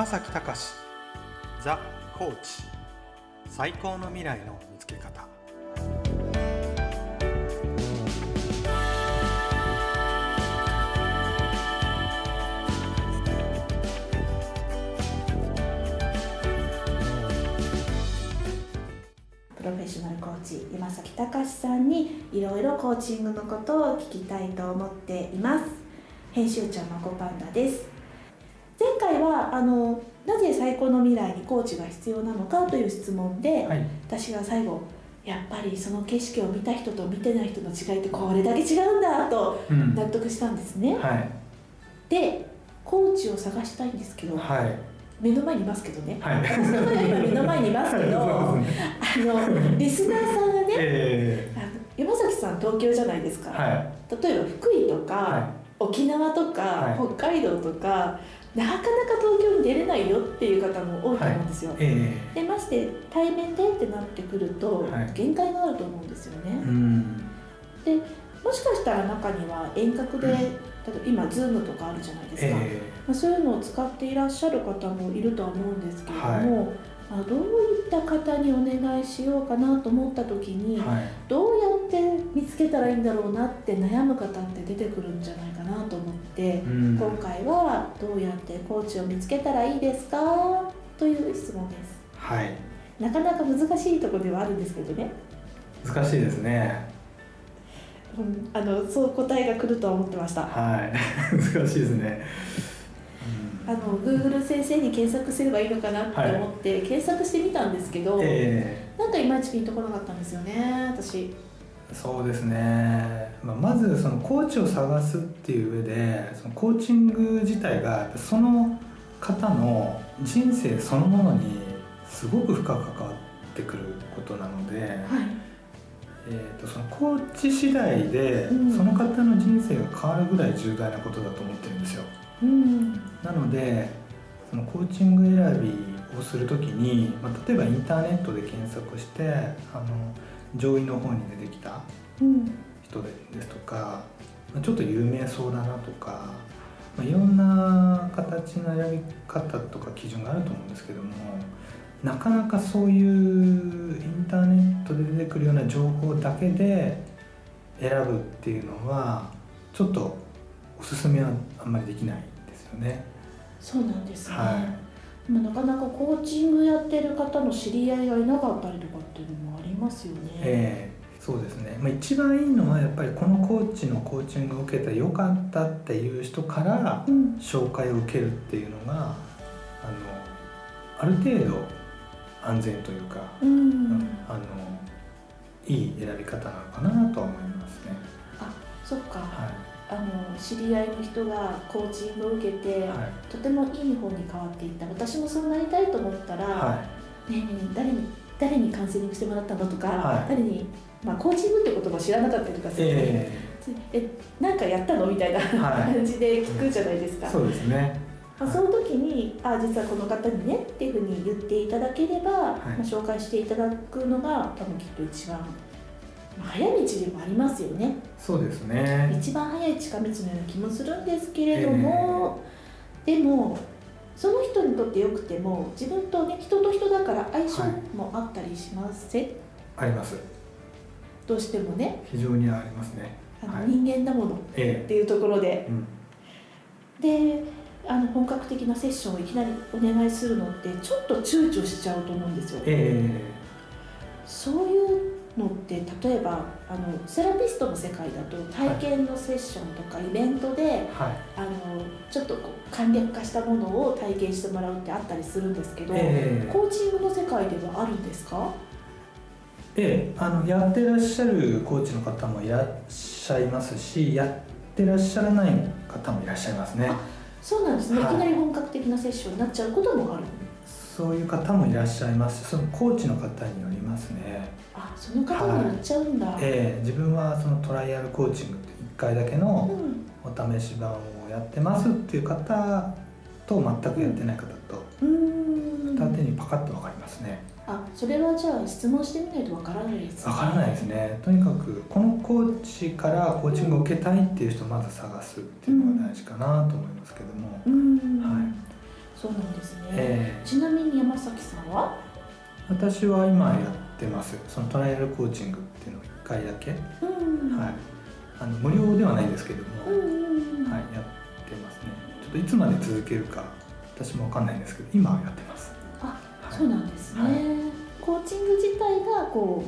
山崎貴史ザ・コーチ最高の未来の見つけ方。プロフェッショナルコーチ山崎貴史さんにいろいろコーチングのことを聞きたいと思っています。編集長まこぱんだです。前回はなぜ最高の未来にコーチが必要なのかという質問で、はい、私が最後やっぱりその景色を見た人と見てない人の違いってこれだけ違うんだと納得したんですね、はい、でコーチを探したいんですけど、はい、目の前にいますけどね、はい、私の場合は今目の前にいますけどリスナーさんがね、山崎さん東京じゃないですか、はい、例えば福井とか、はい、沖縄とか、はい、北海道とかなかなか東京に出れないよっていう方も多いと思うんですよ、はいでまして対面でってなってくると、はい、限界があると思うんですよね、うん、でもしかしたら中には遠隔で、今 Zoom とかあるじゃないですか、そういうのを使っていらっしゃる方もいるとは思うんですけれども、はいどういった方にお願いしようかなと思った時に、はい、どうやって見つけたらいいんだろうなって悩む方って出てくるんじゃないかなと思って、うん、今回はどうやってコーチを見つけたらいいですかという質問です、はい、なかなか難しいところではあるんですけどね。難しいですね、うん、そう答えが来るとは思ってました、はい、難しいですねGoogle 先生に検索すればいいのかなって思って、はい、検索してみたんですけど、なんかいまいちピンとこなかったんですよね私。そうですね、まずそのコーチを探すっていう上でそのコーチング自体がその方の人生そのものにすごく深く関わってくることなので、はいそのコーチ次第でその方の人生が変わるぐらい重大なことだと思ってるんですよ、うん、なのでそのコーチング選びをするときに、例えばインターネットで検索して上位の方に出てきた人ですとか、ちょっと有名そうだなとか、いろんな形の選び方とか基準があると思うんですけども、なかなかそういうインターネットで出てくるような情報だけで選ぶっていうのはちょっとおすすめはあんまりできないですよね。そうなんですね、はい、なかなかコーチングやってる方の知り合いがいなかったりとかっていうのもありますよね、そうですね、一番いいのはやっぱりこのコーチのコーチングを受けてよかったっていう人から紹介を受けるっていうのが、ある程度安全というか、いい選び方なのかなとは思いますね。あ、そっか、はい知り合いの人がコーチングを受けて、はい、とてもいい方に変わっていった。私もそうなりたいと思ったら、はい、誰にカウンセリングしてもらったのとか、はい、誰に、コーチングって言葉知らなかったりとかするので、なんかやったのみたいな感じで聞くじゃないですか、はい、そうですね、その時に実はこの方にねっていうふうに言っていただければ、はい紹介していただくのが多分きっと一番早道でもありますよね。そうですね、一番早い近道のような気もするんですけれども、でもその人にとってよくても自分とね人と人だから相性もあったりしません、はい、あります。どうしてもね非常にありますね、はい、人間だものっていうところで、で本格的なセッションをいきなりお願いするのってちょっと躊躇しちゃうと思うんですよ、そういうのって例えばセラピストの世界だと体験のセッションとかイベントで、ちょっとこう簡略化したものを体験してもらうってあったりするんですけど、コーチングの世界ではあるんですか？やってらっしゃるコーチの方もいらっしゃいますし、やってらっしゃらない方もいらっしゃいますね。そうなんですね、はい、いきなり本格的なセッションになっちゃうこともある。そういう方もいらっしゃいます。そのコーチの方によりますね。あ、その方になっちゃうんだ、自分はそのトライアルコーチングって1回だけのお試し版をやってますっていう方と全くやってない方と二手にパカッと分かりますね。あ、それはじゃあ質問してみないと分からないですね。分からないですね。とにかくこのコーチからコーチングを受けたいっていう人をまず探すっていうのが大事かなと思いますけども、そうなんですね、ちなみに山崎さんは？私は今やってます。そのトライアルコーチングっていうのを1回だけ、うんはい、無料ではないんですけども、うんはい、やってますね。ちょっといつまで続けるか私も分かんないんですけど今やってます。あ、はい、そうなんですね、はい、コーチング自体がこ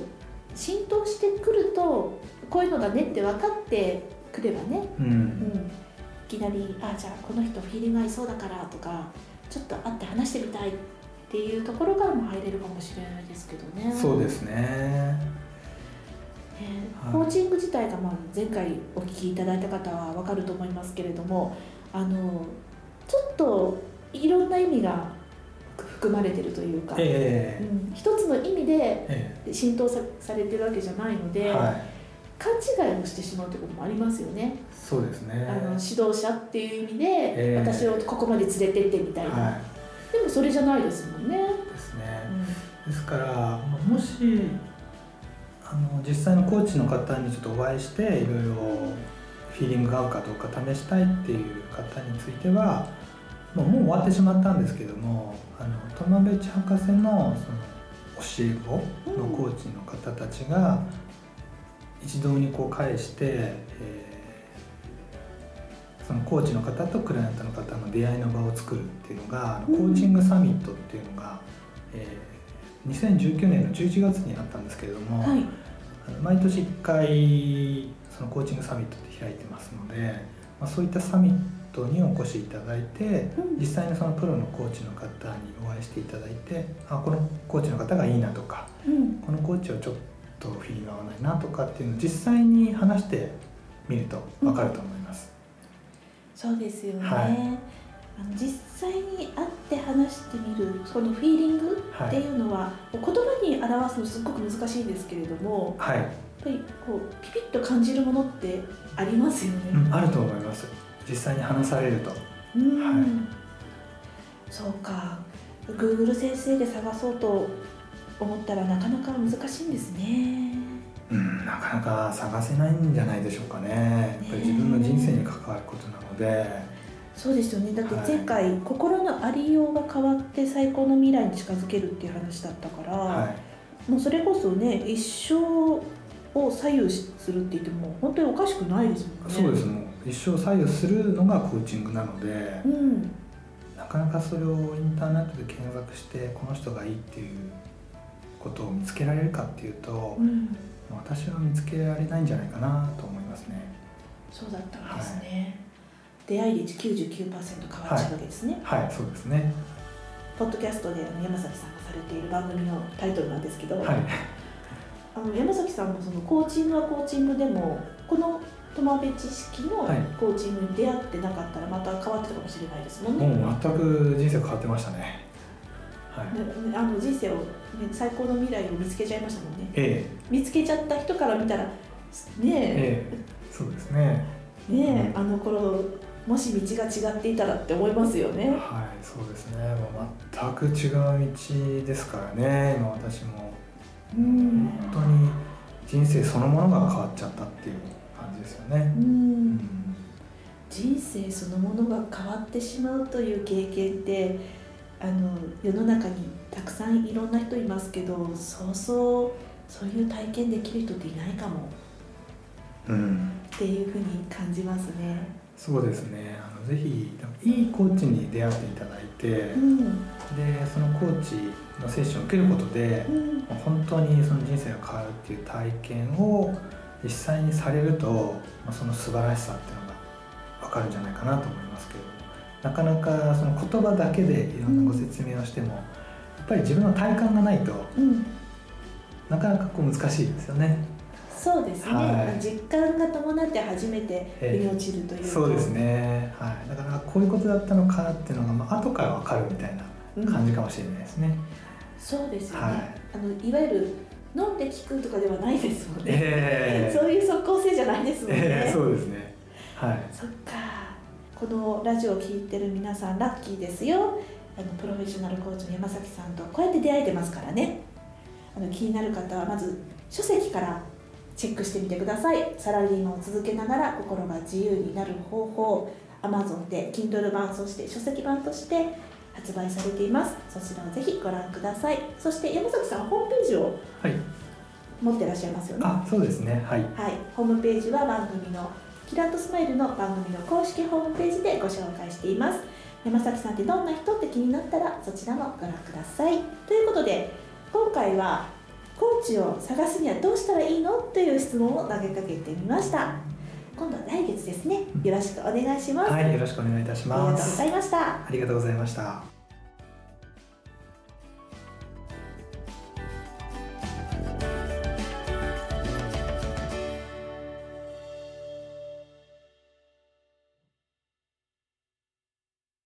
う浸透してくるとこういうのがねって分かってくればね、うんうん、いきなりじゃあこの人フィーリング合いそうだからとかちょっと会って話してみたいっていうところからも入れるかもしれないですけどね。そうですね、はい、コーチング自体が前回お聞きいただいた方は分かると思いますけれどもちょっといろんな意味が含まれてるというか、うん、一つの意味で浸透されてるわけじゃないので、はい、勘違いをしてしまうということもありますよね。そうですね、指導者っていう意味で、私をここまで連れてってみたいな、はい、でもそれじゃないですもんね。ですね、うん、ですからもし実際のコーチの方にちょっとお会いしていろいろフィーリングが合うかどうか試したいっていう方についてはもう終わってしまったんですけども苫米地博士 その教え子のコーチの方たちが一堂にこう返して、そのコーチの方とクライアントの方の出会いの場を作るっていうのがコーチングサミットっていうのが、2019年の11月にあったんですけれども、はい、毎年1回そのコーチングサミットって開いてますので、そういったサミットにお越しいただいて実際にそのプロのコーチの方にお会いしていただいてこのコーチの方がいいなとか、うん、このコーチはちょっとフィーリング合わないなとかっていうのを実際に話してみると分かると思います、うん、そうですよね、はい、実際に会って話してみるそのフィーリングっていうのは、はい、言葉に表すのすごく難しいんですけれども、はい、やっぱりこうピピッと感じるものってありますよね、うん、あると思います。実際に話されると、うんはい、そうか Google 先生で探そうと思ったらなかなか難しいんですね、うん、なかなか探せないんじゃないでしょうかね。やっぱり自分の人生に関わることなので。そうですよね。だって前回、はい、心のありようが変わって最高の未来に近づけるっていう話だったから、はい、もうそれこそね一生を左右するって言っても本当におかしくないですもんね。そうですね。一生左右するのがコーチングなので、うん、なかなかそれをインターネットで検索してこの人がいいっていうことを見つけられるかっていうと、うん、私は見つけられないんじゃないかなと思いますね。そうだったんですね、はい、出会い率 99% 変わっちゃうわけですね、はい、はい、そうですね。ポッドキャストで山崎さんがされている番組のタイトルなんですけど、はい、山崎さんもそのコーチングはコーチングでもこの苫米知識のコーチングに出会ってなかったらまた変わってたかもしれないですもんね、はい、もう全く人生変わってましたね、はい、人生を、ね、最高の未来を見つけちゃいましたもんね、見つけちゃった人から見たらねそうですね、うん、頃もし道が違っていたらって思いますよね、はい、そうですね。もう全く違う道ですからね今私も、うん、本当に人生そのものが変わっちゃったっていう感じですよね、うん、人生そのものが変わってしまうという経験って世の中にたくさんいろんな人いますけどそういう体験できる人っていないかも、うん、っていうふうに感じますね。そうですね。ぜひいいコーチに出会っていただいて、うん、でそのコーチのセッションを受けることで、うん、本当にその人生が変わるっていう体験を実際にされるとその素晴らしさっていうのが分かるんじゃないかなと思いますけど、なかなかその言葉だけでいろんなご説明をしても、うん、やっぱり自分の体感がないと、うん、なかなかこう難しいですよね。そうですね、はい、実感が伴って初めて腑に落ちるというか、そうですね、はい、だからこういうことだったのかっていうのが、後から分かるみたいな感じかもしれないですね、うん、そうですよね、はい、いわゆる飲んで聞くとかではないですもんね、そういう即効性じゃないですもんね、そうですね、はい、そっか。このラジオを聴いてる皆さんラッキーですよ。プロフェッショナルコーチの山崎さんとこうやって出会えてますからね。気になる方はまず書籍からチェックしてみてください。サラリーマンを続けながら心が自由になる方法、 Amazon で Kindle 版そして書籍版として発売されています。そちらをぜひご覧ください。そして山崎さん、ホームページを持ってらっしゃいますよね。あ、そうですね、はい、はい、ホームページは番組のキラッとスマイルの番組の公式ホームページでご紹介しています。山崎さんってどんな人って気になったらそちらもご覧ください。ということで今回はコーチを探すにはどうしたらいいのという質問を投げかけてみました。今度は来月ですね、よろしくお願いします。はい、よろしくお願いいたします。ありがとうございました。ありがとうございました。